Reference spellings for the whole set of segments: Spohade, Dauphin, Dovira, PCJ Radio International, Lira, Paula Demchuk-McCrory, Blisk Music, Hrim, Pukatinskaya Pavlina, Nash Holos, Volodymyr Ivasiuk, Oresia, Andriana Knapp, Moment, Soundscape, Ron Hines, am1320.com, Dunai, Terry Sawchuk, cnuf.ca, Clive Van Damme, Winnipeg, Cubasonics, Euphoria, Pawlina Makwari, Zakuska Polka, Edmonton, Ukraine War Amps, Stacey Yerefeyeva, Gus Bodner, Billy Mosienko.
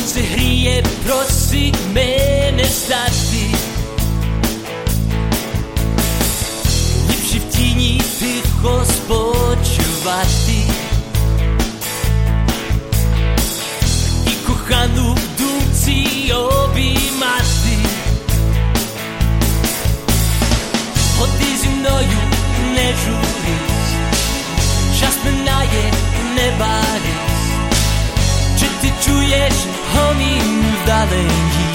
сонце гріє, просить мене стати. Ліпше в тіні тихо спочивати. І кохану в думці обіймати. О, ти зі мною не журись, час минає, не барись. Czy ty czujesz omin daleki?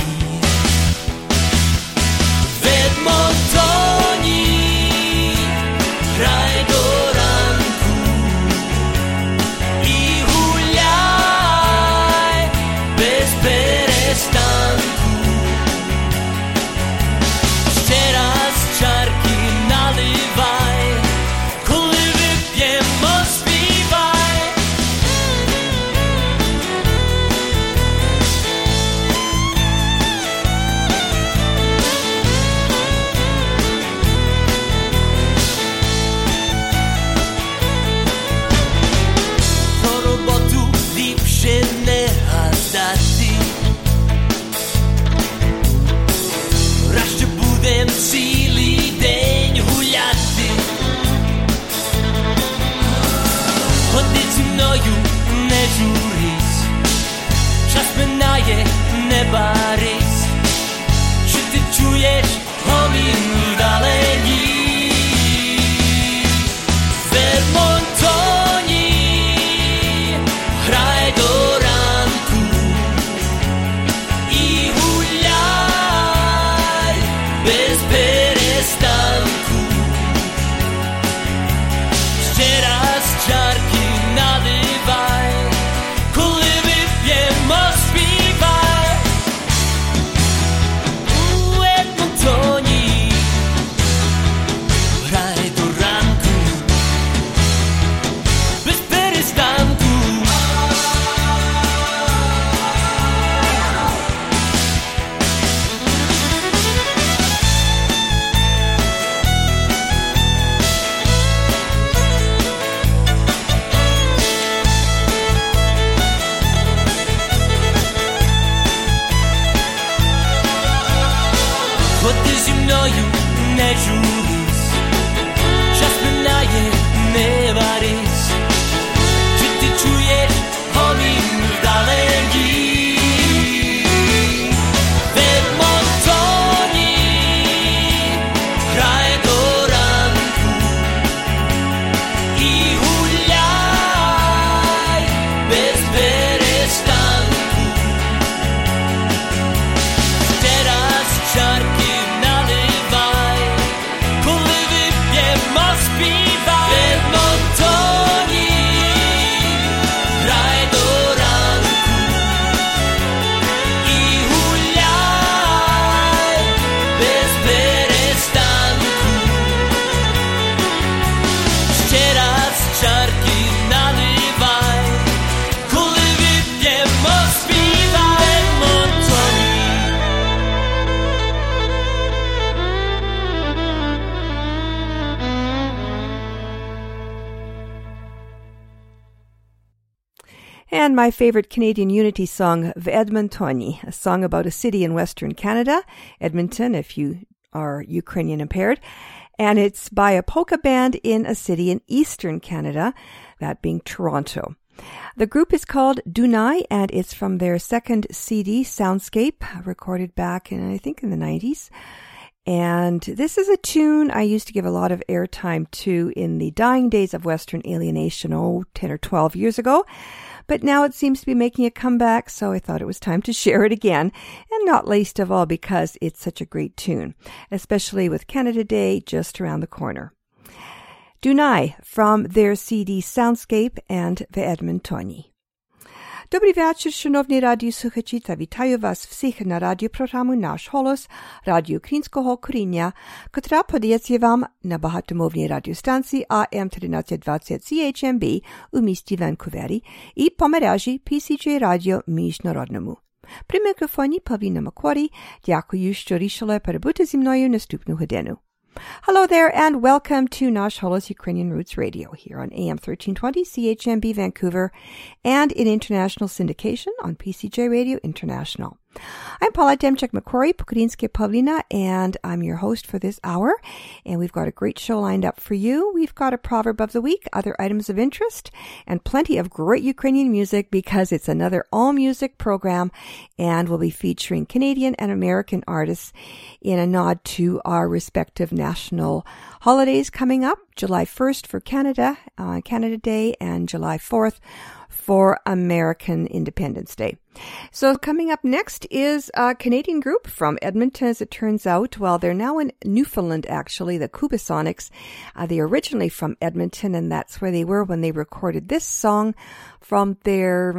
W Edmontonie graj do ranku i hulaj bez perestanku. Jeszcze raz czarki nalewaj, kiedy wypijemy śpiewaj. Цілий день гуляти. Ходи зі мною, не журись, час минає, не барись. Чи ти чуєш гомін вдалені? В Едмонтоні грай до ранку і гуляй bez perestanku. Jeszcze raz czarki nalewaj, kiedy wypijemy śpiewaj. W Edmontonie graj do ranku, bez perestanku. Не журись, час минає, не варись. Чи ти чуєш гомін вдалені? В Едмонтоні грай до ранку і гуляй без перестанку. Ще раз чарки and my favorite Canadian unity song, V Edmontonie, a song about a city in Western Canada, Edmonton, if you are Ukrainian impaired, and it's by a polka band in a city in Eastern Canada, that being Toronto. The group is called Dunai, and it's from their second CD, Soundscape, recorded back in, I think, in the 90s. And this is a tune I used to give a lot of airtime to in the dying days of Western alienation, 10 or 12 years ago. But now it seems to be making a comeback, so I thought it was time to share it again, and not least of all because it's such a great tune, especially with Canada Day just around the corner. Dunai from their CD Soundscape and V Edmontonie. Dobry wieczór, szanowni radiosłuchacze. Witaję was wszystkich na radioprogramu Nasz Holos, Radio Ukraińskiego Korenia, która podaje wam na bohatomownej radiostancji AM 1320 CHMB w mieście Vancouveri i po meraży PCJ Radio Międzynarodnemu. Przy mikrofonie Pawlina Makwari, dziękuję, że ryszele перебути зі мною наступну годину. Hello there, and welcome to Nash Holos Ukrainian Roots Radio here on AM 1320 CHMB Vancouver and in international syndication on PCJ Radio International. I'm Paula Demchuk-McCrory, Pukatinskaya Pavlina, and I'm your host for this hour. And we've got a great show lined up for you. We've got a proverb of the week, other items of interest, and plenty of great Ukrainian music because it's another all-music program, and we'll be featuring Canadian and American artists in a nod to our respective national holidays coming up, July 1st for Canada, Canada Day, and July 4th for American Independence Day. So coming up next is a Canadian group from Edmonton, as it turns out. Well, they're now in Newfoundland, actually, the Cubasonics. They're originally from Edmonton, and that's where they were when they recorded this song from their,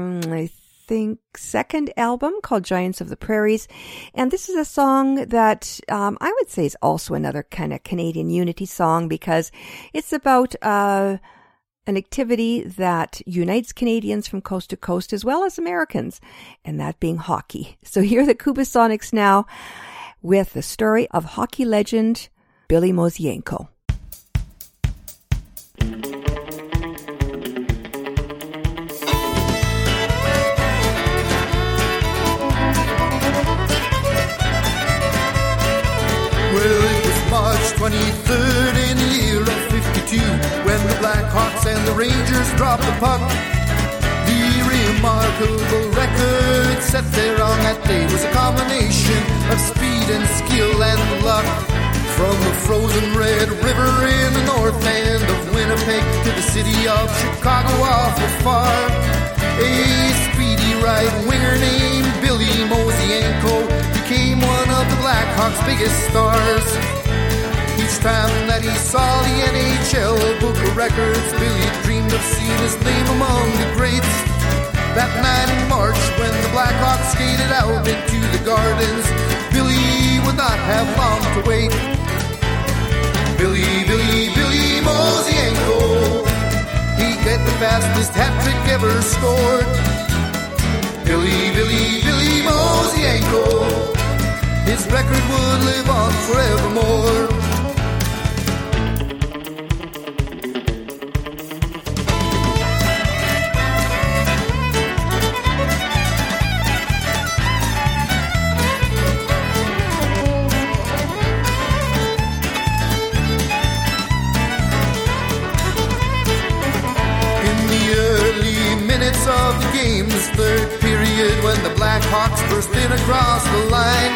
second album called Giants of the Prairies. And this is a song that I would say is also another kind of Canadian unity song because it's about an activity that unites Canadians from coast to coast as well as Americans, and that being hockey. So here are the Cubasonics now with the story of hockey legend Billy Mosienko. Well, it was March 23rd in the year of 52 when the Blackhawks and the Rangers dropped the puck. The remarkable record set there on that day was a combination of speed and skill and luck. From the frozen Red River in the northland of Winnipeg to the city of Chicago awful far, a speedy right-winger named Billy Mosienko became one of the Blackhawks' biggest stars. Each time that he saw the NHL book of records, Billy dreamed of seeing his name among the greats. That night in March when the Blackhawks skated out into the Gardens, Billy would not have long to wait. Billy, Billy, Billy Mosienko, he'd get the fastest hat trick ever scored. Billy, Billy, Billy Mosienko, his record would live on forevermore. In the early minutes of the game's third period, when the Blackhawks burst in across the line,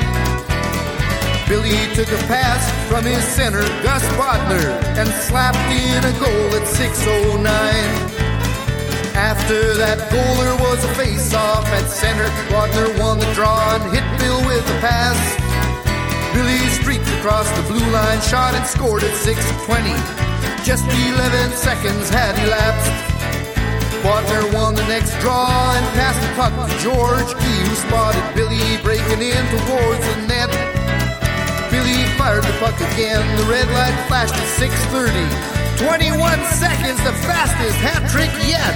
Billy took a pass from his center, Gus Bodner, and slapped in a goal at 6:09. After that goal, there was a face-off at center. Bodner won the draw and hit Bill with a pass. Billy streaked across the blue line, shot and scored at 6:20. Just 11 seconds had elapsed. Bodner won the next draw and passed the puck to George Key, who spotted Billy breaking in towards the net. Billy fired the puck again, the red light flashed at 6:30. 21 seconds, the fastest hat trick yet.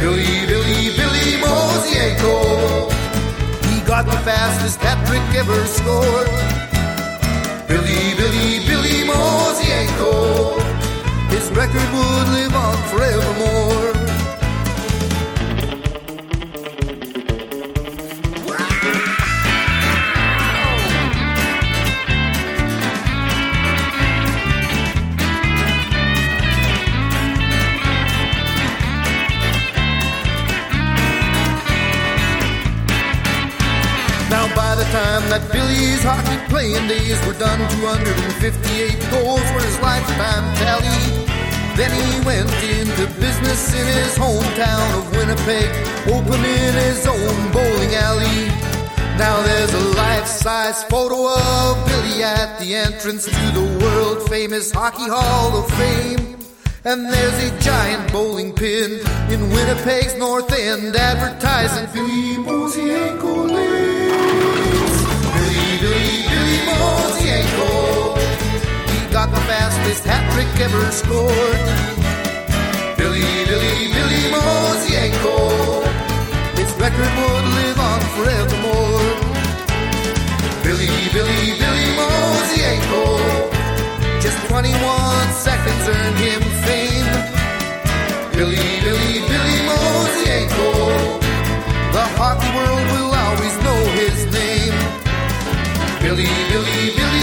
Billy, Billy, Billy Mosienko, he got the fastest hat trick ever scored. Billy, Billy, Billy Mosienko, his record would live on forevermore. By the time that Billy's hockey playing days were done, 258 goals were his lifetime tally. Then he went into business in his hometown of Winnipeg, opening his own bowling alley. Now there's a life-size photo of Billy at the entrance to the world-famous Hockey Hall of Fame. And there's a giant bowling pin in Winnipeg's North End advertising Billy Mosienko Lane. Billy, Billy Mosienko, he got the fastest hat trick ever scored. Billy, Billy, Billy Mosienko, his record would live on forevermore. Billy, Billy, Billy Mosienko, 21 seconds earned him fame. Billy Mosienko, the hockey world will always know his name. Billy Mosienko.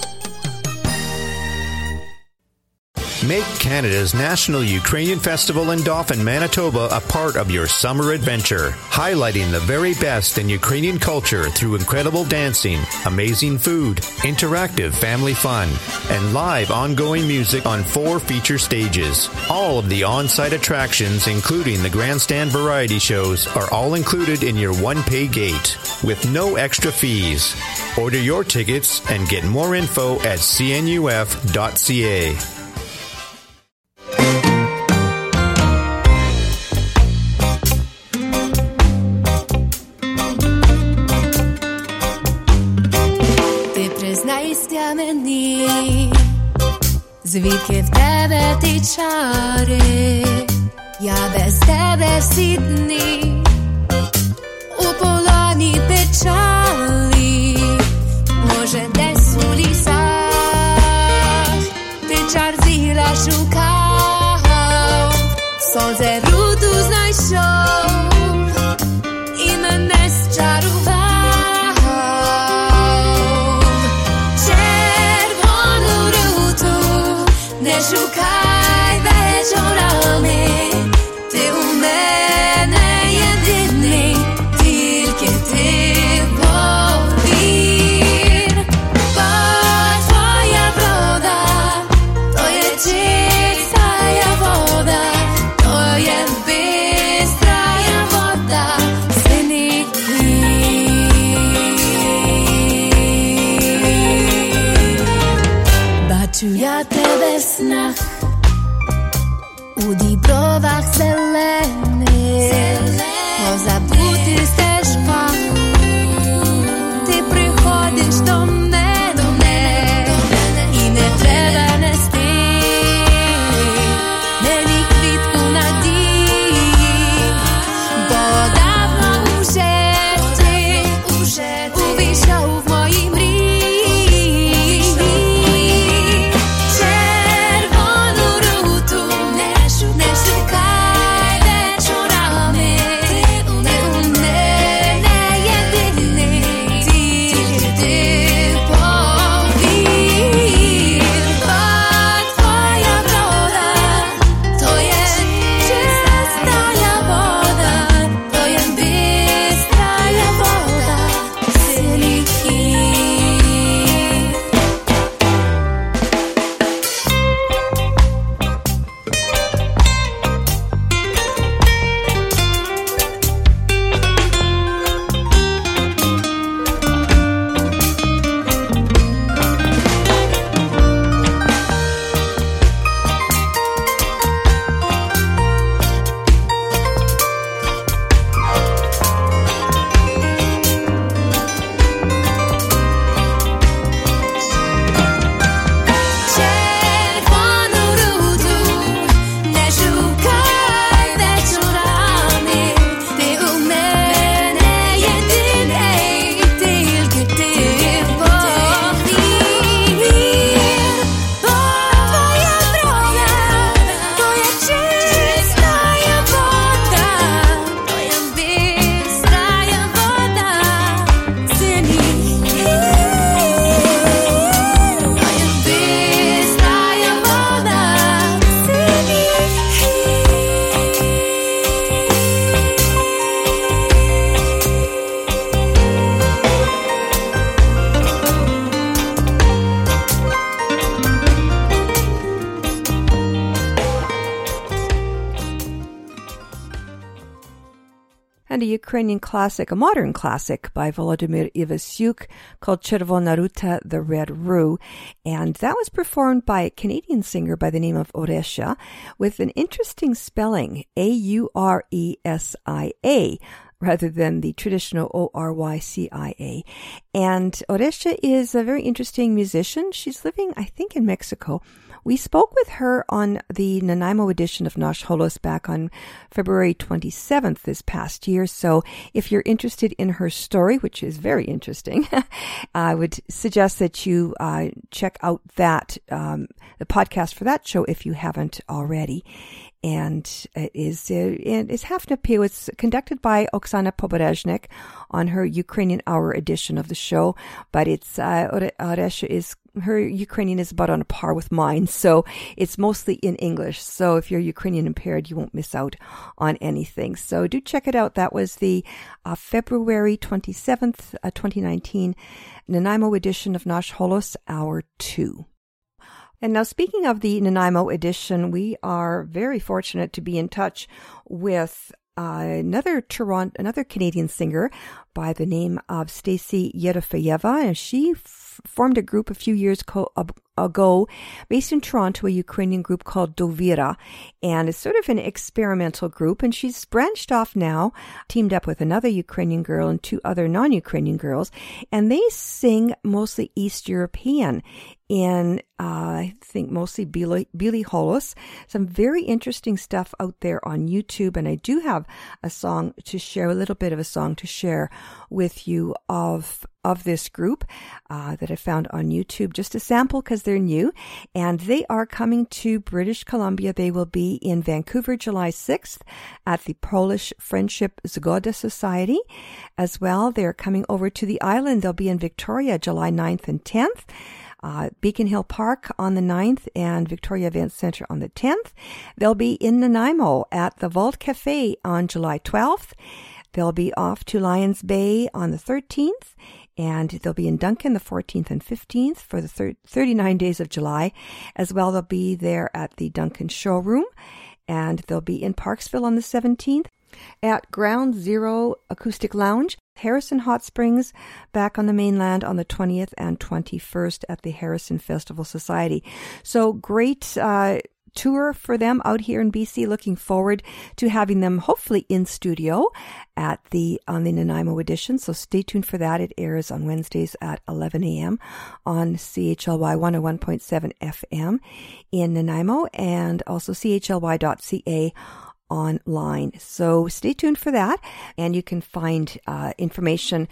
Make Canada's National Ukrainian Festival in Dauphin, Manitoba a part of your summer adventure, highlighting the very best in Ukrainian culture through incredible dancing, amazing food, interactive family fun, and live ongoing music on 4 feature stages. All of the on-site attractions, including the grandstand variety shows, are all included in your one-pay gate, with no extra fees. Order your tickets and get more info at cnuf.ca. Мені, звідки в тебе ти чари, я без тебе всі дні, у полоні печалі, може десь у лісах, ти чар зігра шукав, сонце руту знайшов, і мене зчарував. Шукай вечорами, ти у мене єдиний, тільки ти повір. Бо твоя врода, то є чистая вода, то є бистрая вода синих днів. Бачу я тебе в снах, у дібровах зелених, позабути стежках, ти приходиш до мене, і не треба нести мені квітку надії, бо давно уже ти увійшов в мої мрії. Шукай вечорами, ти у мене performed a Ukrainian classic, a modern classic by Volodymyr Ivasiuk called Chervona Ruta, the Red Rue. And that was performed by a Canadian singer by the name of Oresia with an interesting spelling, A-U-R-E-S-I-A, rather than the traditional O-R-Y-C-I-A. And Oresia is a very interesting musician. She's living, I think, in Mexico. We spoke with her on the Nanaimo edition of Nosh Holos back on February 27th this past year. So if you're interested in her story, which is very interesting, I would suggest that you check out that the podcast for that show if you haven't already. And it is Hafnapeu. It's conducted by Oksana Poberezhnik on her Ukrainian Hour edition of the show. But it's Oresia is, her Ukrainian is about on a par with mine, so it's mostly in English. So if you're Ukrainian impaired, you won't miss out on anything. So do check it out. That was the February 27th, 2019 Nanaimo edition of Nosh Holos, Hour 2. And now, speaking of the Nanaimo edition, we are very fortunate to be in touch with another Canadian singer by the name of Stacey Yerefeyeva, and she formed a group a few years ago based in Toronto, a Ukrainian group called Dovira, and it's sort of an experimental group, and she's branched off now, teamed up with another Ukrainian girl and two other non-Ukrainian girls, and they sing mostly East European in, I think, mostly Billy Holos. Some very interesting stuff out there on YouTube, and I do have a little bit of a song to share with you of this group that I found on YouTube, just a sample because they're new, and they are coming to British Columbia. They will be in Vancouver July 6th at the Polish Friendship Zgoda Society. As well, they're coming over to the island. They'll be in Victoria July 9th and 10th. Beacon Hill Park on the 9th and Victoria Event Center on the 10th. They'll be in Nanaimo at the Vault Cafe on July 12th. They'll be off to Lions Bay on the 13th, and they'll be in Duncan the 14th and 15th for the 39 days of July. As well, they'll be there at the Duncan Showroom, and they'll be in Parksville on the 17th at Ground Zero Acoustic Lounge, Harrison Hot Springs, back on the mainland on the 20th and 21st at the Harrison Festival Society. So great tour for them out here in BC. Looking forward to having them hopefully in studio at on the Nanaimo edition. So stay tuned for that. It airs on Wednesdays at 11 a.m. on CHLY 101.7 FM in Nanaimo, and also chly.ca online. So stay tuned for that. And you can find information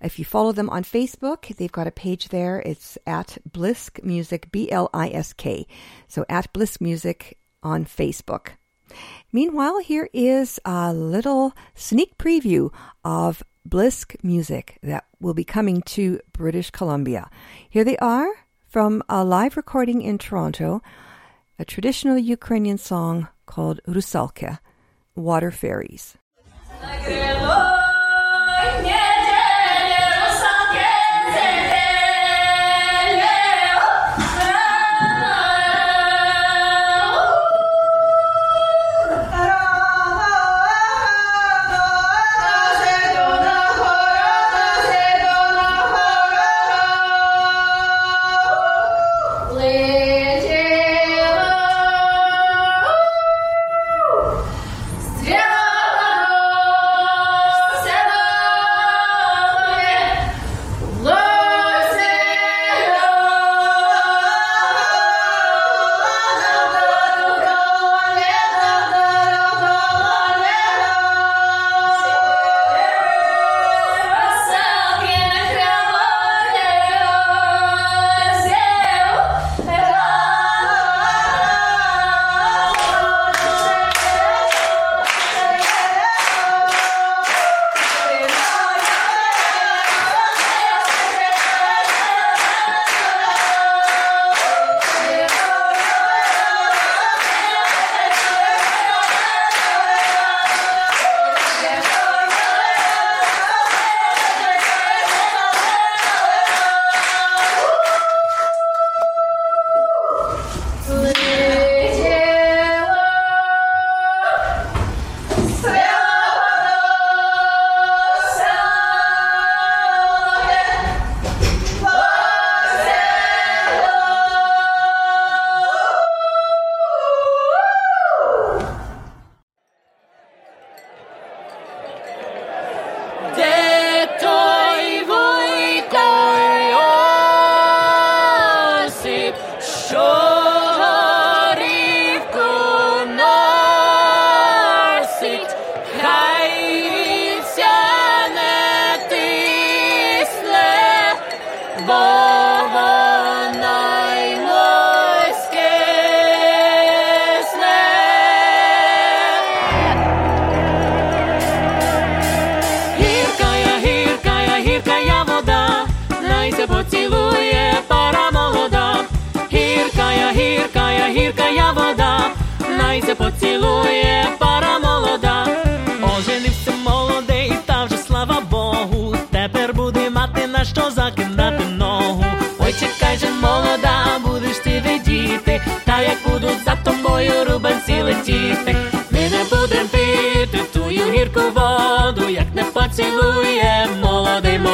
if you follow them on Facebook. They've got a page there. It's at Blisk Music, B-L-I-S-K. So at Blisk Music on Facebook. Meanwhile, here is a little sneak preview of Blisk Music that will be coming to British Columbia. Here they are from a live recording in Toronto, a traditional Ukrainian song called Rusalka, Water Fairies.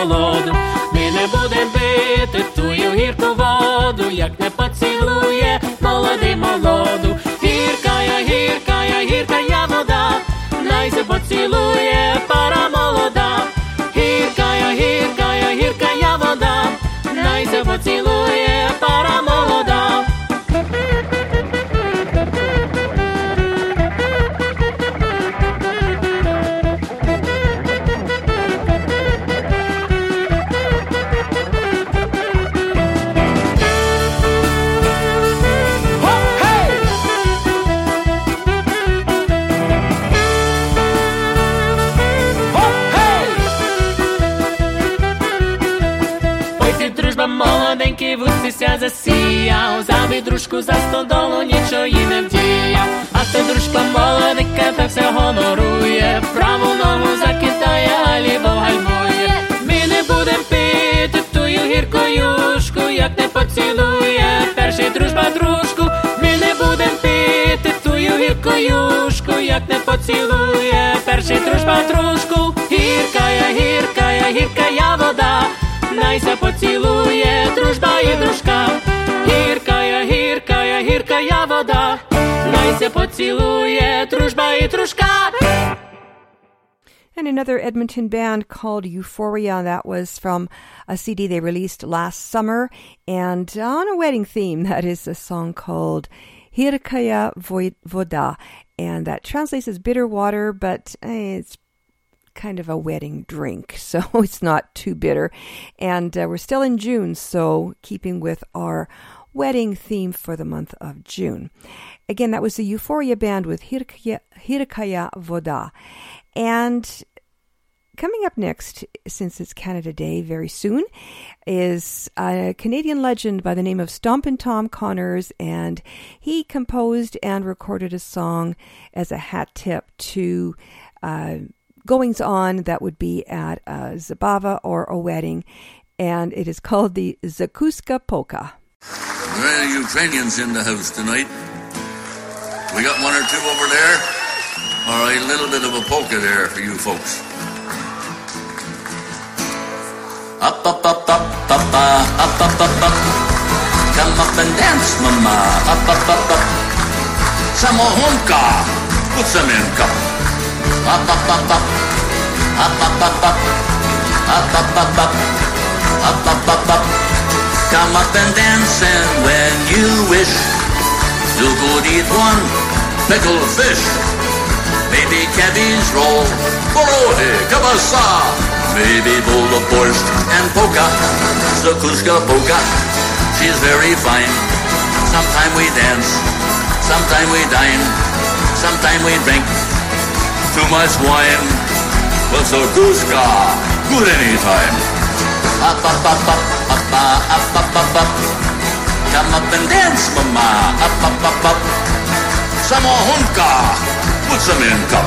холоду. Ми не будем пити тую гірку воду, як не поцілує молодий молоду. Гіркая, гіркая, гіркая вода, най се поцілує пара молода. Гіркая, гіркая, гіркая вода, най се поцілує пара молода. Молоденький вустися засіяв, завій дружку за стодолу, нічого їй не вдіяв. А ти дружка молоденька та все гонорує, праву ногу закидає, а ліво гальмує. Ми не будем пити тую гірку юшку, як не поцілує перший дружба дружку. Ми не будем пити тую гірку юшку, як не поцілує перший дружба дружку. Гіркая, гіркая, гіркая вода, най се поцілує дружба і дружка. Гіркая, гіркая, гіркая вода, най се поцілує дружба і дружка. And another Edmonton band called Euphoria. That was from a CD they released last summer. And on a wedding theme, that is a song called Hirkaya Voda. And that translates as bitter water, but it's kind of a wedding drink, so it's not too bitter. And we're still in June, so keeping with our wedding theme for the month of June. Again, that was the Euphoria band with Hirkaya Voda. And coming up next, since it's Canada Day very soon, is a Canadian legend by the name of Stompin' Tom Connors, and he composed and recorded a song as a hat tip to goings-on that would be at a zabava or a wedding, and it is called the Zakuska Polka. There are Ukrainians in the house tonight. We got one or two over there. All right, a little bit of a polka there for you folks. Up, up, up, up, up, up, up, up, up. Come up and dance, mama. Up, up, up, up. Samohomka. Put some in cup. Up, up, up, up, up, up, up, up, up, up, up, up, up, up, up, up. Come up and dance, and when you wish, you could eat one pickled fish. Maybe cabbage roll, Spohade, Cubasa, maybe bowl of borscht and polka. Zakuska polka, she's very fine. Sometime we dance, sometime we dine, sometime we drink too much wine, but Zakuska, good any time. Up, up, up, up, up, up, up, up, up. Come up and dance, mama. Up, up, up, up. Samohunka, put some in cup.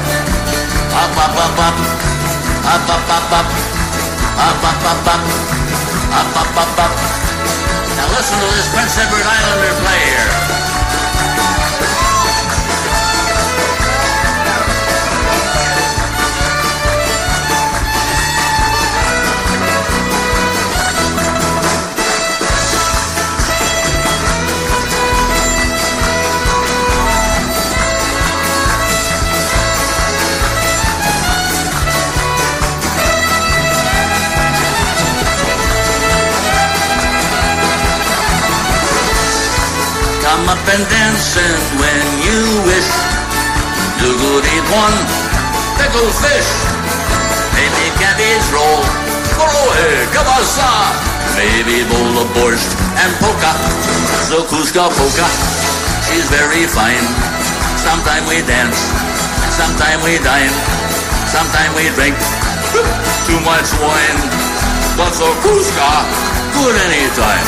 Up, up, up, up, up, up, up, up, up, up, up, up, up, up, up, up. Now listen to this Prince Edward Islander play here. Come up and dance, and when you wish, you could eat one pickled fish. Maybe cabbage roll, Spohade, Cubasa, maybe bowl of borscht and polka. Zakuska polka, she's very fine. Sometime we dance, sometime we dine, sometime we drink too much wine. But Zakuska, good any time.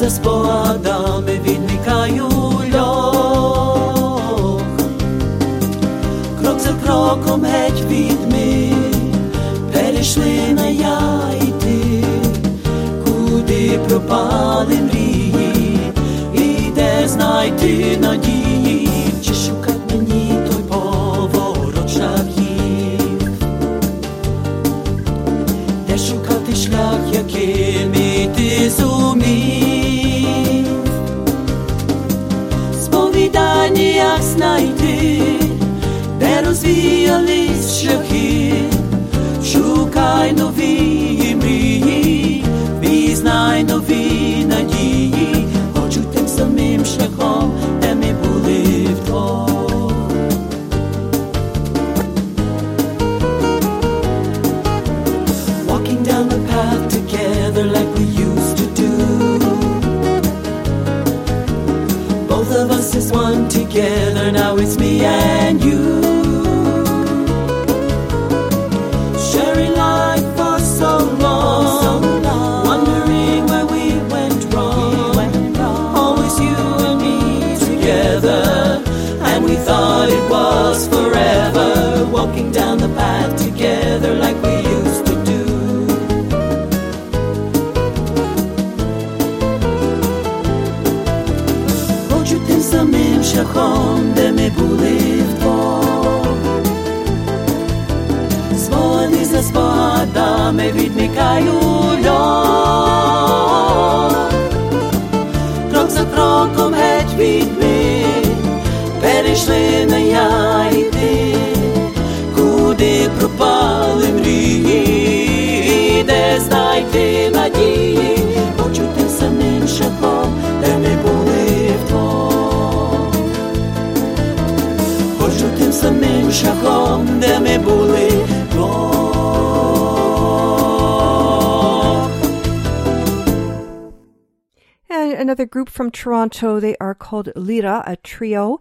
ze Spohadami відмікаю льох. Крок за кроком геть від ми перейшли на я і ти, куди пропали мрії, і де знайти надії, чи шукать мені той поворот шляхів, де шукати шлях, яким іти зумів, сповідання як знайти, де розвіялись шляхи. Шукай нові мрії, пізнай нові надії, хочу тим самим шляхом, де ми були вдвох. Walking down the path together like we used to do. Both of us is one together, now it's me and you. It was forever, walking down the path together like we used to do. Ходжу тим самим шляхом, де ми були вдвох. Спогади за спогадами відмікаю льох. Крок за кроком геть від ми перейшли на я і ти, куди пропали мрії, де знайти надії, хочу тим самим шляхом, де ми були вдвох. Хочу тим самим шляхом, де ми були вдвох. And another group from Toronto, they are called Lira, a trio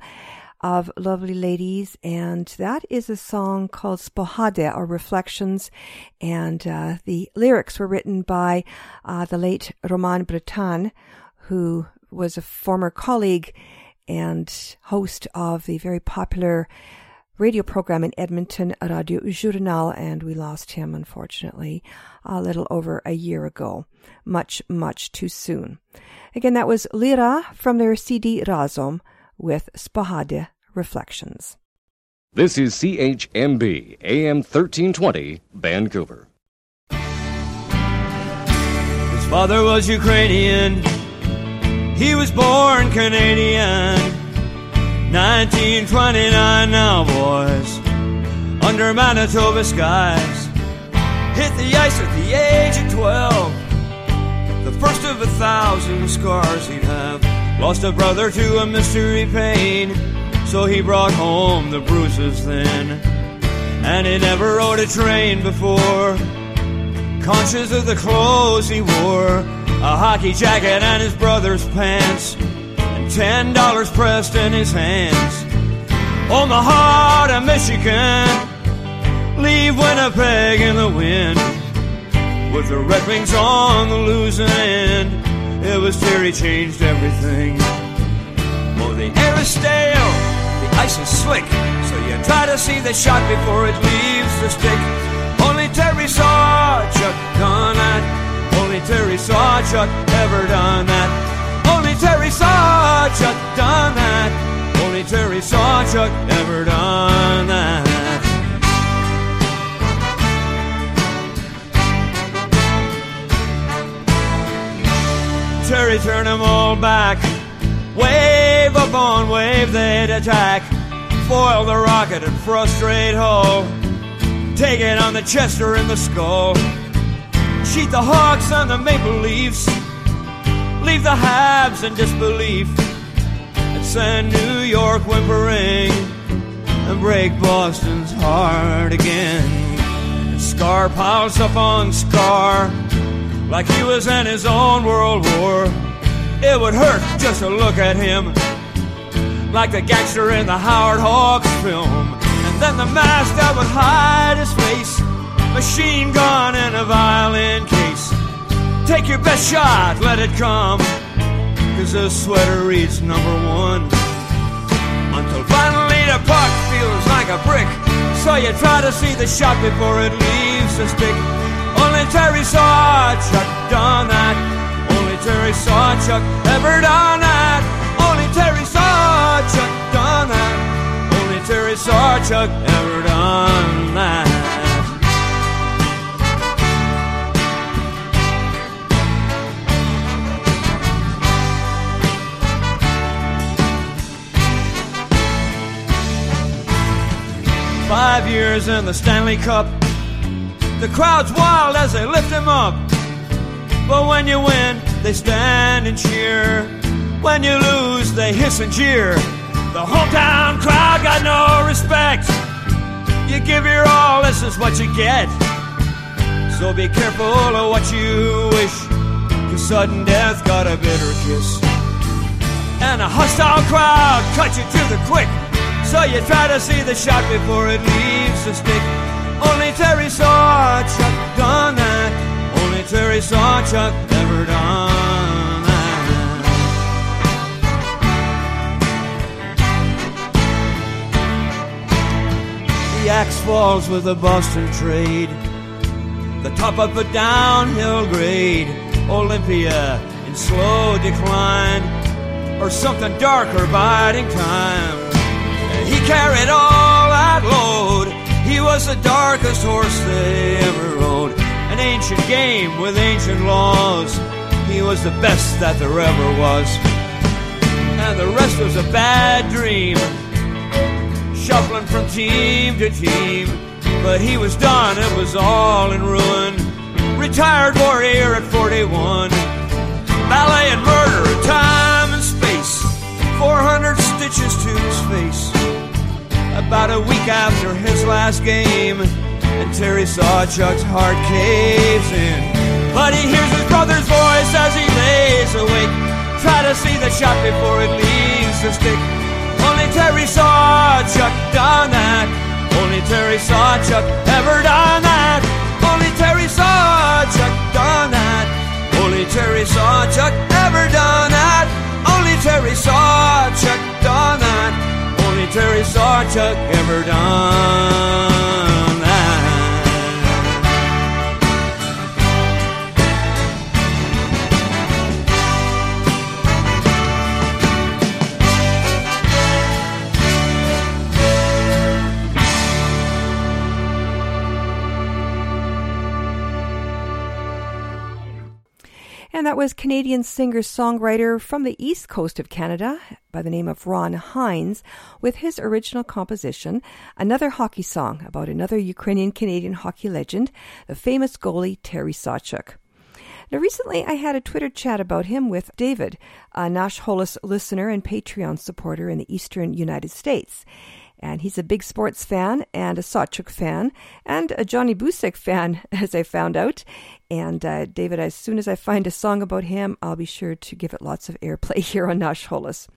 of lovely ladies, and that is a song called Spohade, or Reflections, and the lyrics were written by the late Roman Breton, who was a former colleague and host of the very popular radio program in Edmonton, Radio Journal, and we lost him, unfortunately, a little over a year ago. Much, much too soon. Again, that was Lira from their CD Razom, with Spohade Reflections. This is CHMB, AM 1320, Vancouver. His father was Ukrainian. He was born Canadian. 1929 now, boys, under Manitoba skies. Hit the ice at the age of 12. The first of 1,000 scars he'd have. Lost a brother to a mystery pain, so he brought home the bruises then. And he never rode a train before, conscious of the clothes he wore, a hockey jacket and his brother's pants, and $10 pressed in his hands. Omaha to Michigan, leave Winnipeg in the wind, with the Red Wings on the losing end. It was Terry changed everything. Oh, the air is stale, the ice is slick, so you try to see the shot before it leaves the stick. Only Terry Sawchuk done that. Only Terry Sawchuk ever done that. Only Terry Sawchuk done that. Only Terry Sawchuk ever done that. Terry turned them all back. Wave upon wave they'd attack, foil the rocket and frustrate Hull, take it on the Chester and the Skull, cheat the Hawks on the Maple Leafs, leave the Habs in disbelief, and send New York whimpering, and break Boston's heart again. And scar piles up on scar, like he was in his own world war. It would hurt just to look at him, like the gangster in the Howard Hawks film. And then the mask that would hide his face, machine gun in a violin case. Take your best shot, let it come. 'cause the sweater reads #1. Until finally the puck feels like a brick, so you try to see the shot before it leaves the stick. Only Terry Sawchuk done that. Only Terry Sawchuk ever done that. Only Terry Sawchuk done that. Only Terry Sawchuk ever done that.5 years in the Stanley Cup, the crowd's wild as they lift him up. But when you win, they stand and cheer. When you lose, they hiss and jeer. The hometown crowd got no respect. You give your all, this is what you get. So be careful of what you wish, 'cause sudden death got a bitter kiss. And a hostile crowd cut you to the quick, so you try to see the shot before it leaves the stick. Only Terry Sawchuk done that. Only Terry Sawchuk ever done that. The axe falls with the Boston trade, the top of a downhill grade. Olympia in slow decline, or something darker biding time. He carried all that load. He was the darkest horse they ever rode. An ancient game with ancient laws. He was the best that there ever was. And the rest was a bad dream, shuffling from team to team. But he was done, it was all in ruin. Retired warrior at 41. Ballet and murder, time and space, 400 stitches to his face. About a week after his last game, and Terry Sawchuk's heart caves in. But he hears his brother's voice as he lays awake, try to see the shot before it leaves the stick. Only Terry Sawchuk done that. Only Terry Sawchuk ever done that. Only Terry Sawchuk done that. Only Terry Sawchuk ever done that. Only Terry Sawchuk done that. Only Terry Sawchuk ever done that. And that was Canadian singer-songwriter from the east coast of Canada, by the name of Ron Hines, with his original composition, another hockey song about another Ukrainian-Canadian hockey legend, the famous goalie Terry Sawchuk. Now, recently I had a Twitter chat about him with David, a Nash Holis listener and Patreon supporter in the eastern United States. And he's a big sports fan and a Sawchuk fan and a Johnny Busick fan, as I found out. And David, as soon as I find a song about him, I'll be sure to give it lots of airplay here on Nash Holis.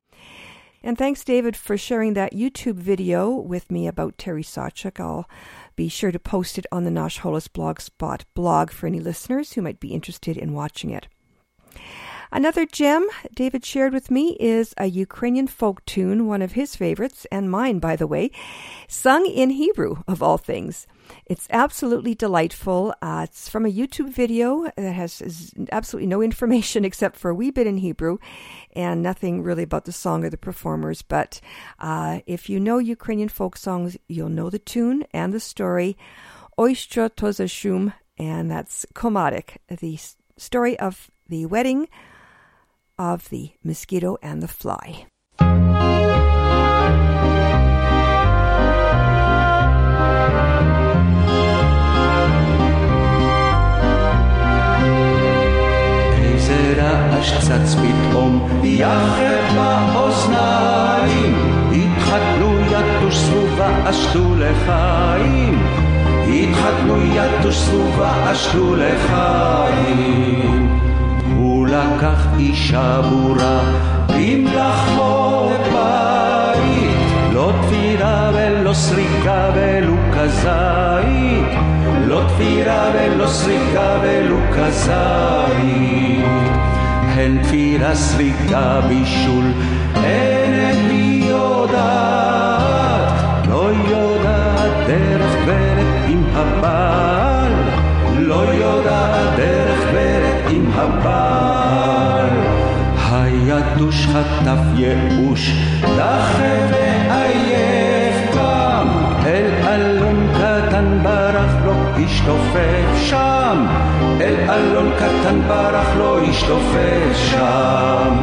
And thanks, David, for sharing that YouTube video with me about Terry Sawchuk. I'll be sure to post it on the Nash Holis Blogspot blog for any listeners who might be interested in watching it. Another gem David shared with me is a Ukrainian folk tune, one of his favorites, and mine, by the way, sung in Hebrew, of all things. It's absolutely delightful. It's from a YouTube video that has absolutely no information except for a wee bit in Hebrew and nothing really about the song or the performers. But if you know Ukrainian folk songs, you'll know the tune and the story, Oishtro Tozashum, and that's Komadik, the story of the wedding of the mosquito and the fly. איזה רעש צץ פתאום, יחד באוזניים, התחתנו יתוש סבובה, אשתו לחיים. התחתנו יתוש סבובה, אשתו לחיים. הוא לקח אישה בורה, במלאכו לבית, לא תפירה ולא סריקה ולו כזית, לא תפירה ולא סריקה ולו כזית. הן תפירה סריקה בישול, אין את מי יודעת, לא יודעת דרך גברת עם הבעל, לא יודעת דרך גברת עם הבעל. היתוש חטף ייאוש, דחה ועייף קם, אל אלון קטן ברח לו השתופף שם, אל אלון קטן ברח לו השתופף שם.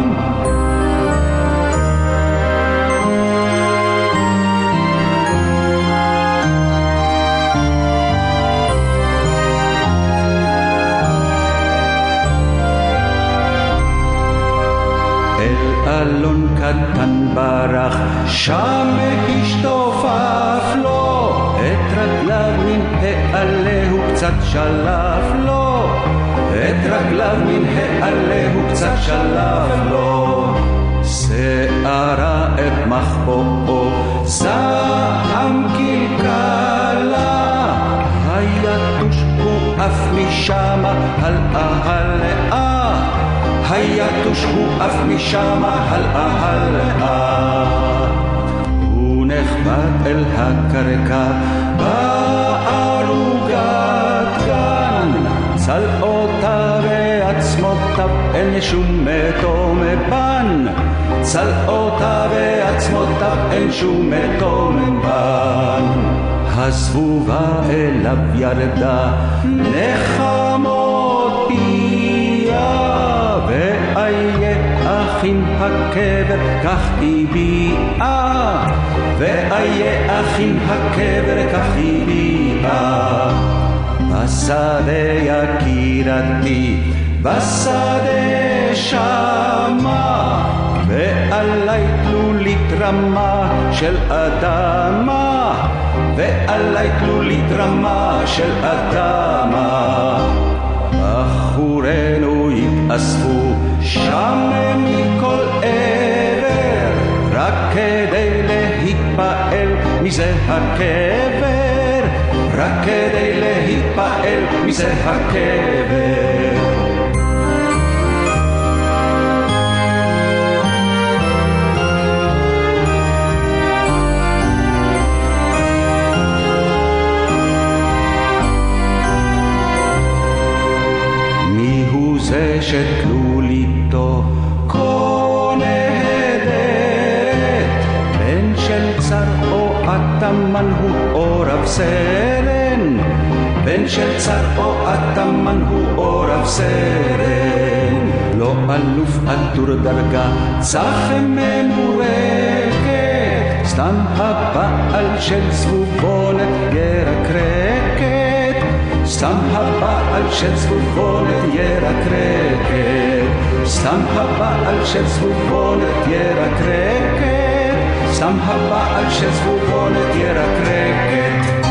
אלון קטן ברח, שם השתופף לו, את רגליו מן העלה הוא קצת שלף לו, את רגליו מן העלה הוא קצת שלף לו. שערה את מחבואו, זעם קלקלה, היתוש הוא אף משם הלאה הלאה, היתוש הוא אף משם הלאה הלאה. הוא נחבט אל הקרקע בערוגת גן, צלעותיו ועצמותיו אין שום מתום בן, צלעותיו ועצמותיו אין שום מתום בן. הסבובה אליו ירדה נחמות פיה, ואיה אחים הקבר כך היא ביאה, ואיה אחים הקבר כך היא ביאה. בשדה יקירתי, בשדה שמה, ועלי תלולית רמה של אדמה, ועלי תלולית רמה של אדמה. בחורינו יתאספו שם מכל עבר, רק כדי להתפעל מזה הקבר, רק כדי להתפעל מזה הקבר. זה שתלוליתו קונדת, בן של צר או אטמן הוא או רב סרן, בן של צר או אטמן הוא או רב סרן. לא אלוף עטור דרגה צחם ממורקת, סתם הבעל של זבובות ירקרקת, סתם הבעל של זבובות ירקרקת, סתם הבעל של זבובות ירקרקת, סתם הבעל של זבובות ירקרקת.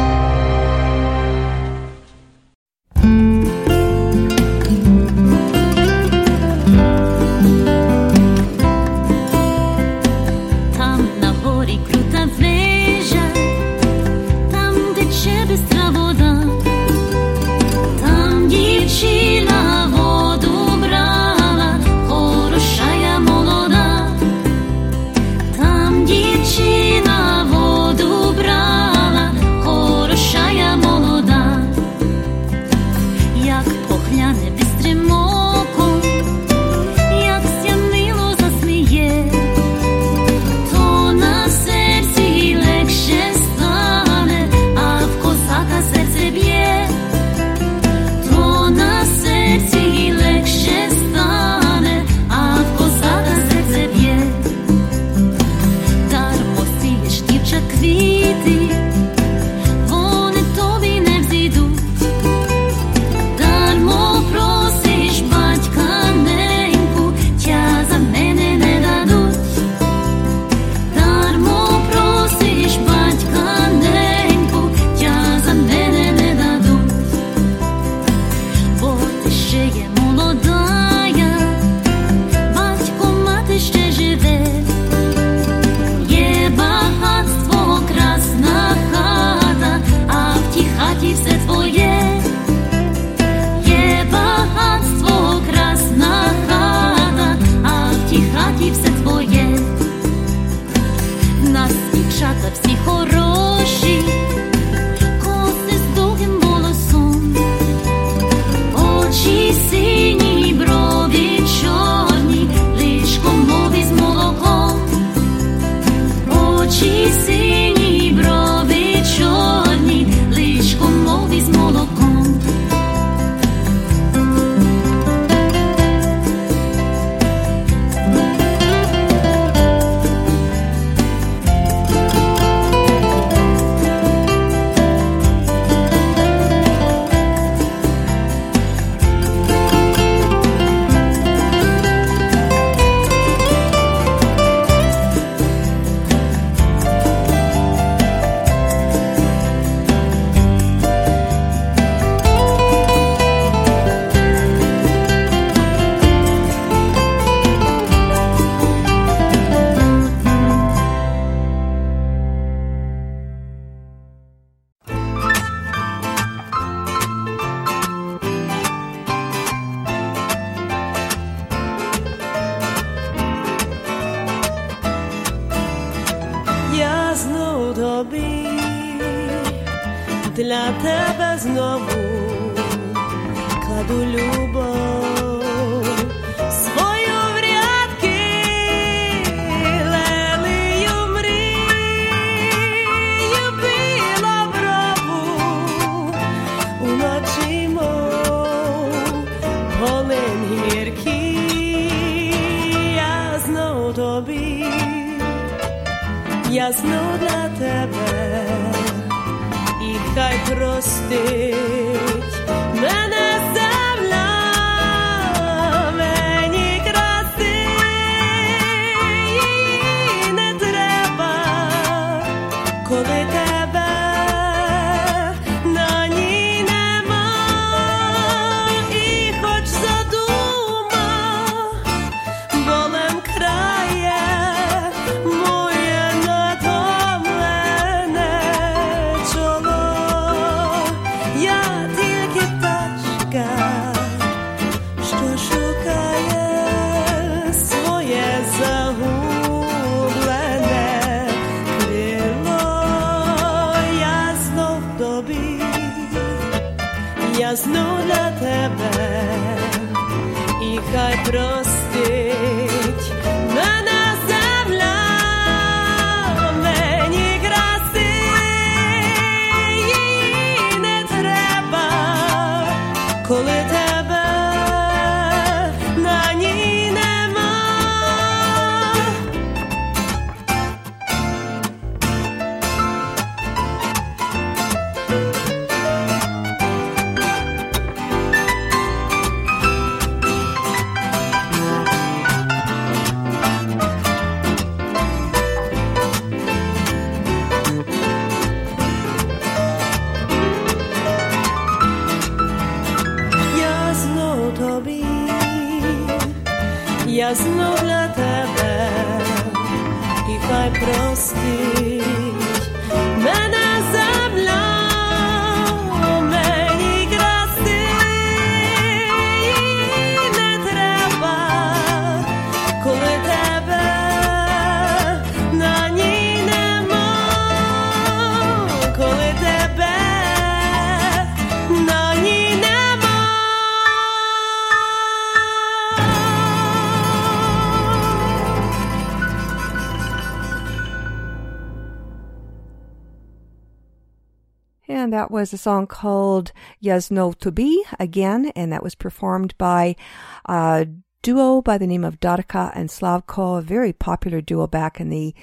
And that was a song called Yazno to Be again, and that was performed by a duo by the name of Dottika and Slavko, a very popular duo back in the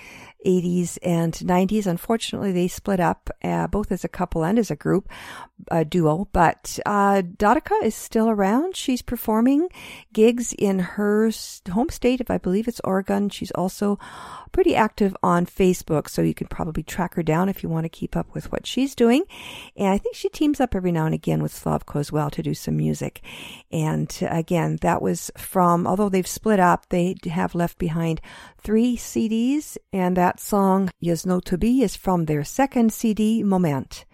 80s and 90s. Unfortunately, they split up both as a couple and as a group, a duo, but Dottika is still around. She's performing gigs in her home state, if I believe it's Oregon. She's also pretty active on Facebook, so you can probably track her down if you want to keep up with what she's doing. And I think she teams up every now and again with Slavko as well to do some music. And again, that was from, although they've split up, they have left behind 3 CDs, and that song Yazno to Be is from their second CD, Moment.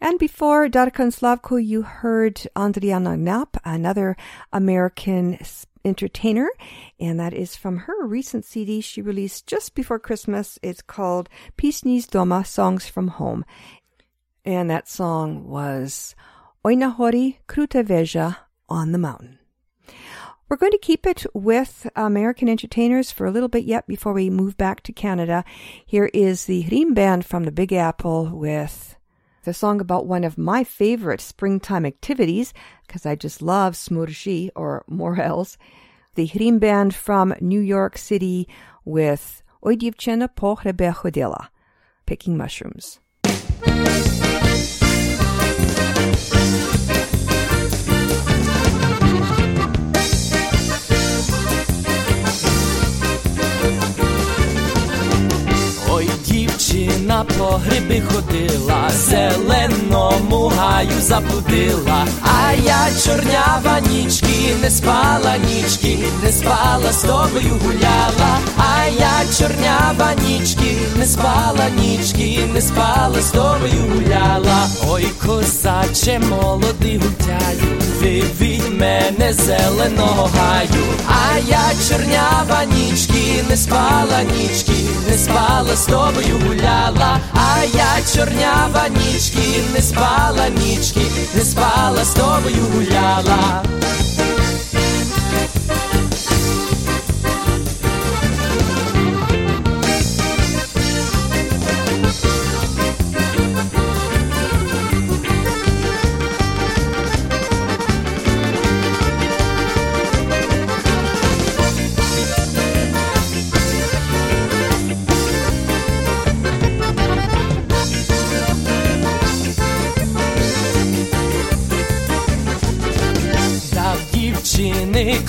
And before Dottika and Slavko, you heard Andriana Knapp, another American entertainer, and that is from her recent CD she released just before Christmas. It's called Pisni z Doma, Songs from Home, and that song was Oj na hori kruta veža, On the Mountain. We're going to keep it with American entertainers for a little bit yet before we move back to Canada. Here is the Hrim Band from the Big Apple with the song about one of my favorite springtime activities, because I just love smurji or morels. The Hrim Band from New York City with Oj Divchena po hrebe hodila, picking mushrooms. Дівчина по гриби ходила, зеленому гаю заблудила, а я чорнява нічки, не спала, з тобою гуляла, а я чорнява нічки, не спала, з тобою гуляла. Ой, козаче молодий гуляю, вивідь мене зеленого гаю, а я чорнява нічки, не спала, з тобою гуляла, а я чорнява нічки, не спала, з тобою гуляла.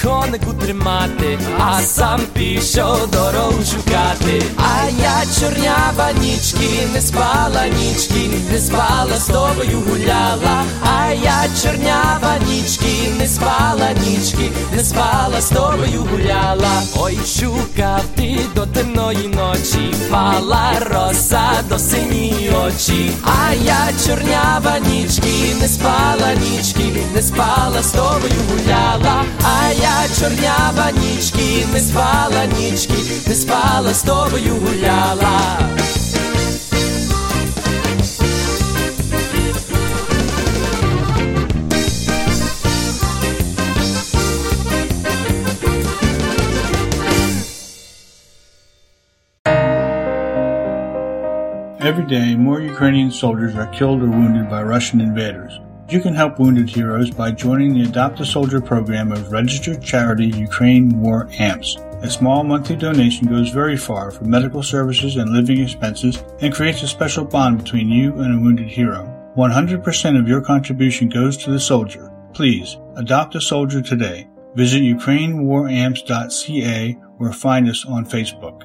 Конику тримати, а сам пішов дорогу шукати. А я чорнява нічки, не спала, з тобою гуляла. А я чорнява нічки, не спала, з тобою гуляла. Ой, шукав ти до темної ночі, пала роса до сині очі. А я чорнява нічки, не спала, з тобою гуляла. А я чорнява нічки, не спала, з тобою гуляла. Every day, more Ukrainian soldiers are killed or wounded by Russian invaders. You can help wounded heroes by joining the Adopt a Soldier program of registered charity Ukraine War Amps. A small monthly donation goes very far for medical services and living expenses and creates a special bond between you and a wounded hero. 100% of your contribution goes to the soldier. Please, adopt a soldier today. Visit ukrainewaramps.ca or find us on Facebook.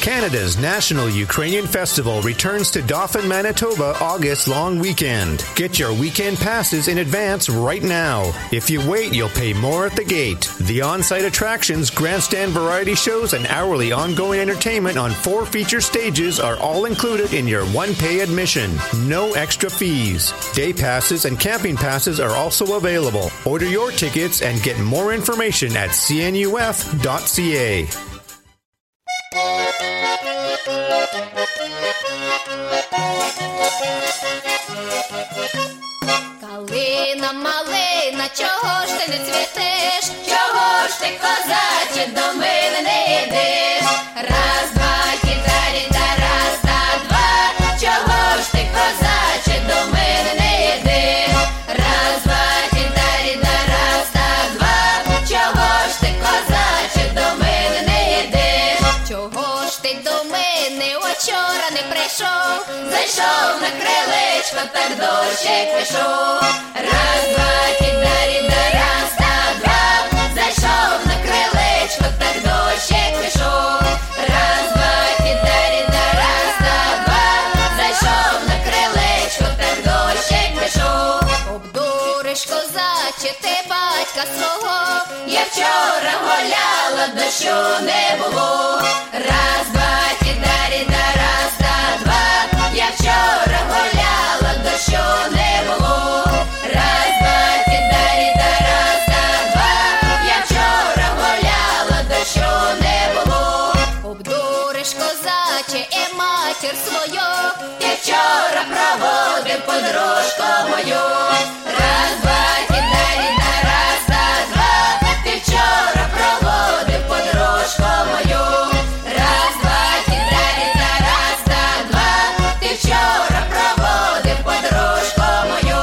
Canada's National Ukrainian Festival returns to Dauphin, Manitoba, August long weekend. Get your weekend passes in advance right now. If you wait, you'll pay more at the gate. The on-site attractions, grandstand variety shows, and hourly ongoing entertainment on 4 feature stages are all included in your one-pay admission. No extra fees. Day passes and camping passes are also available. Order your tickets and get more information at cnuf.ca. Калина, малина, чого ж ти не цвітиш? Чого ж ти, козаче, до мене не йдеш? Раз, два, гітарі, та раз, та два. Чого ж ти, козаче, до мене не йдеш? Раз, два, гітарі, та раз, та два. Чого ж ти, козаче, до мене не йдеш? Чого ж ти до мене вчора не прийшов? Зайшов на крилечко, так дощик пішов. Раз, два, кідарі-да, раз, та два. Зайшов на крилечко, так дощик пішов. Раз, два, кідарі-да, раз, та два. Зайшов на крилечко, так дощик пішов. Обдуриш, козаче, ти батька свого. Я вчора гуляла, дощу не було. Раз, два, кідарі-да, раз, та два. Я вчора гуляла, дощу не було. Раз, два, кідарі-да, раз, та два. Я матір свою, я вчора проводив подружку мою. Раз, два, рідна, рідна, раз, два, два, ти вчора проводив подружку мою. Раз, два, рідна, рідна, раз, два, ти вчора проводив подружку мою.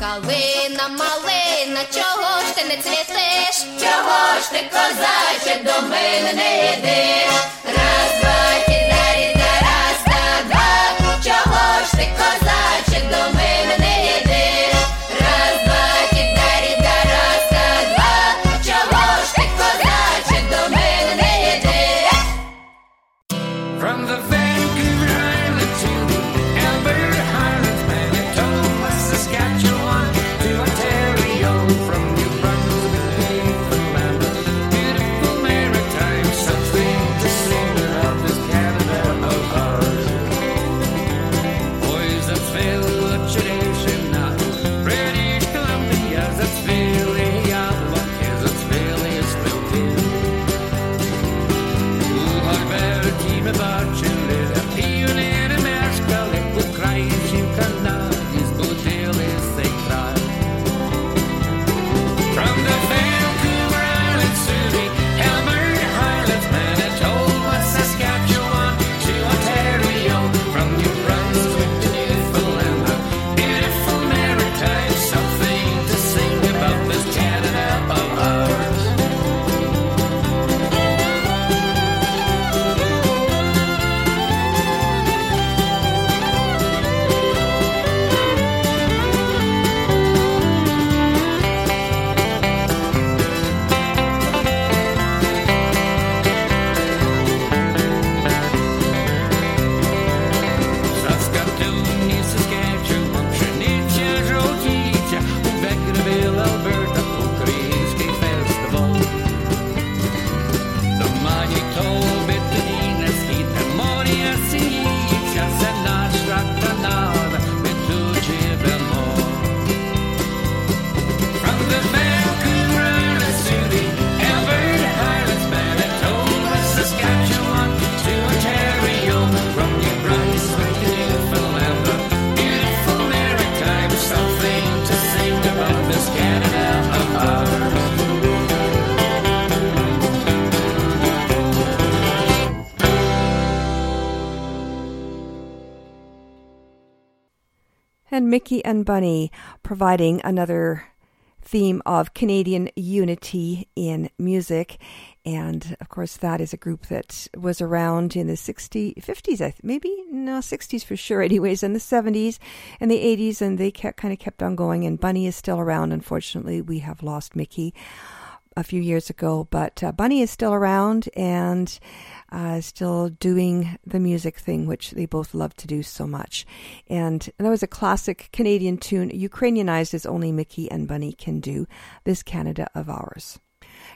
Калина, малина, чого ж ти не цвітиш? Чого ж ти, козаче, до мене не йдеш? Раз, два, рідна, рідна, раз, два, чого ж ти, козаче, до мене не йдеш? Раз, два, рідна, рідна, раз, два, чого ж ти, козаче, до мене не йдеш? From the Vancouver Island to the Alberta Highlands, Manitoba, Saskatchewan to Ontario, from New Brunswick to Newfoundland, beautiful maritime, something to sing about this Canada of ours. Boys, British Columbia, that's Philly, that's Philly, it's still too. Ugarbergi me bacile, a pioneer meskali, ukrainci kanadi, zbudili se kraj. From the Vancouver Islands to the Alberta Highlands, Manitoba, Saskatchewan to Ontario, from New Brunswick to Newfoundland, beautiful maritime, something to sing about this Canada of ours. Saskatoon, Saskatchewan, Shenitia, Rokitia, Beckerville, Alberta, Ukrainski Festival. The Manitoba, the Dynasty, the Moria, Sinjitia, the Nasra, Kanada, Metuchi, Belmont. From the Vancouver Islands to the Alberta Highlands, Manitoba, Saskatchewan to Ontario, from New Brunswick to Newfoundland, beautiful maritime, something to sing about this Canada of ours. And Mickey and Bunny providing another theme of Canadian unity in music. And of course, that is a group that was around in the 60s for sure anyways, and the 70s and the 80s, and they kept on going. And Bunny is still around. Unfortunately, we have lost Mickey a few years ago, but Bunny is still around and still doing the music thing, which they both love to do so much. And that was a classic Canadian tune, Ukrainianized as only Mickey and Bunny can do, this Canada of ours.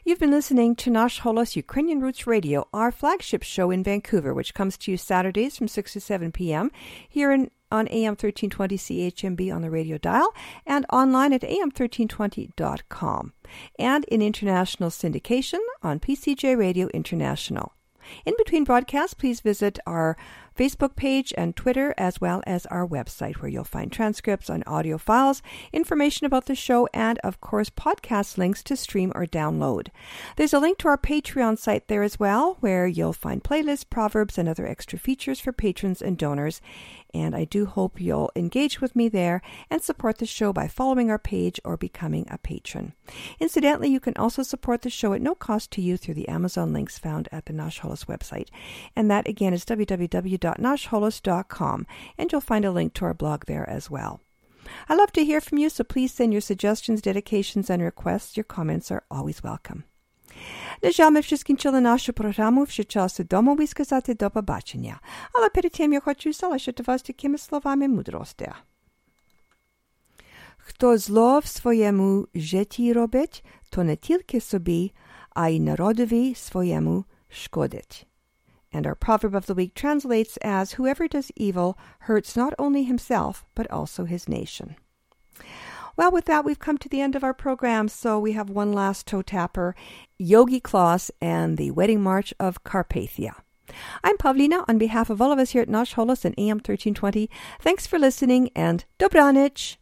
You've been listening to Nash Holos Ukrainian Roots Radio, our flagship show in Vancouver, which comes to you Saturdays from 6 to 7 p.m. here on AM 1320 CHMB on the radio dial and online at am1320.com, and in international syndication on PCJ Radio International. In between broadcasts, please visit our Facebook page and Twitter, as well as our website, where you'll find transcripts on audio files, information about the show, and, of course, podcast links to stream or download. There's a link to our Patreon site there as well, where you'll find playlists, proverbs, and other extra features for patrons and donors. And I do hope you'll engage with me there and support the show by following our page or becoming a patron. Incidentally, you can also support the show at no cost to you through the Amazon links found at the Nash Holos website. And that, again, is www.nashholos.com, and you'll find a link to our blog there as well. I love to hear from you, so please send your suggestions, dedications, and requests. Your comments are always welcome. На жаль, ми вже скінчили нашу програму, вже час додому висказати до побачення. Але перед тим я хочу залишити вас такими словами мудрості. Хто зло в своєму житті робить, то не тільки собі, а й народові своєму шкодить. And our proverb of the week translates as, whoever does evil hurts not only himself, but also his nation. Well, with that, we've come to the end of our program, so we have one last toe tapper, Yogi Klaus and the Wedding March of Carpathia. I'm Pavlina on behalf of all of us here at Nash Holos and AM 1320. Thanks for listening and Dobranoc.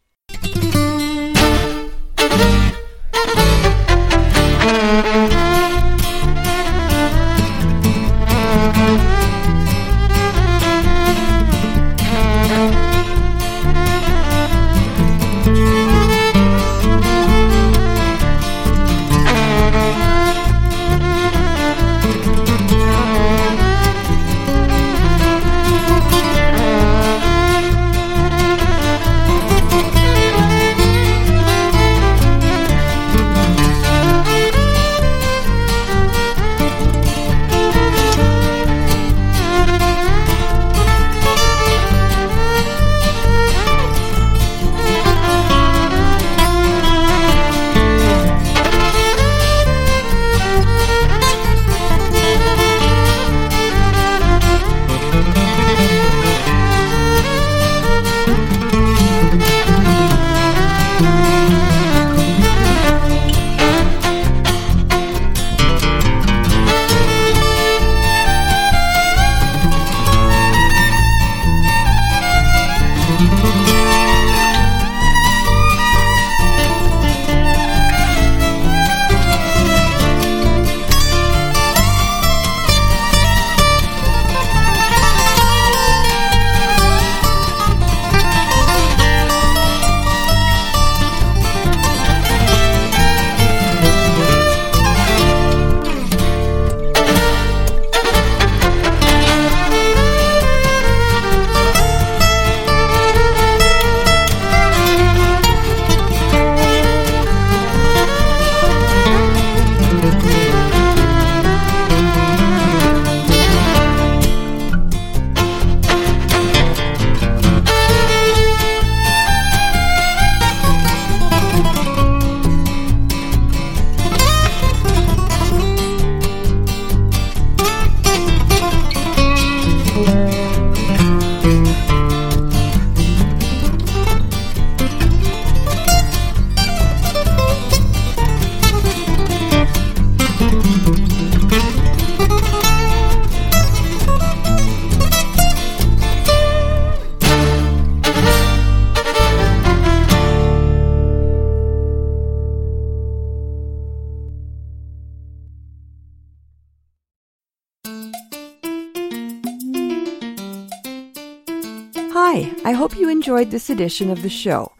Enjoyed this edition of the show.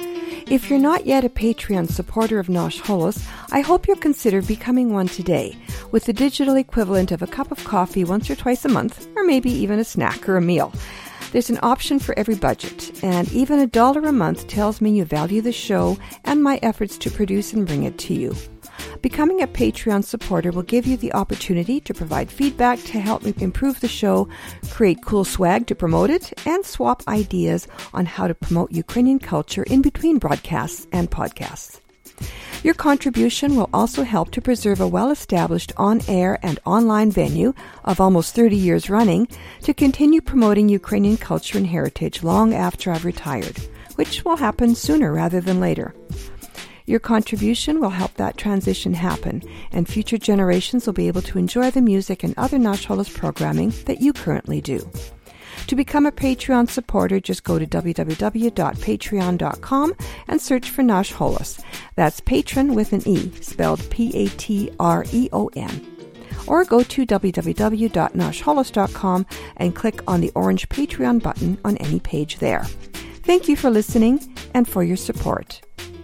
If you're not yet a Patreon supporter of Nash Holos, I hope you'll consider becoming one today, with the digital equivalent of a cup of coffee once or twice a month, or maybe even a snack or a meal. There's an option for every budget, and even $1 a month tells me you value the show and my efforts to produce and bring it to you. Becoming a Patreon supporter will give you the opportunity to provide feedback to help improve the show, create cool swag to promote it, and swap ideas on how to promote Ukrainian culture in between broadcasts and podcasts. Your contribution will also help to preserve a well-established on-air and online venue of almost 30 years running to continue promoting Ukrainian culture and heritage long after I've retired, which will happen sooner rather than later. Your contribution will help that transition happen, and future generations will be able to enjoy the music and other Nash Holos programming that you currently do. To become a Patreon supporter, just go to www.patreon.com and search for Nash Holos. That's patron with an E, spelled P-A-T-R-E-O-N. Or go to www.nashholos.com and click on the orange Patreon button on any page there. Thank you for listening and for your support.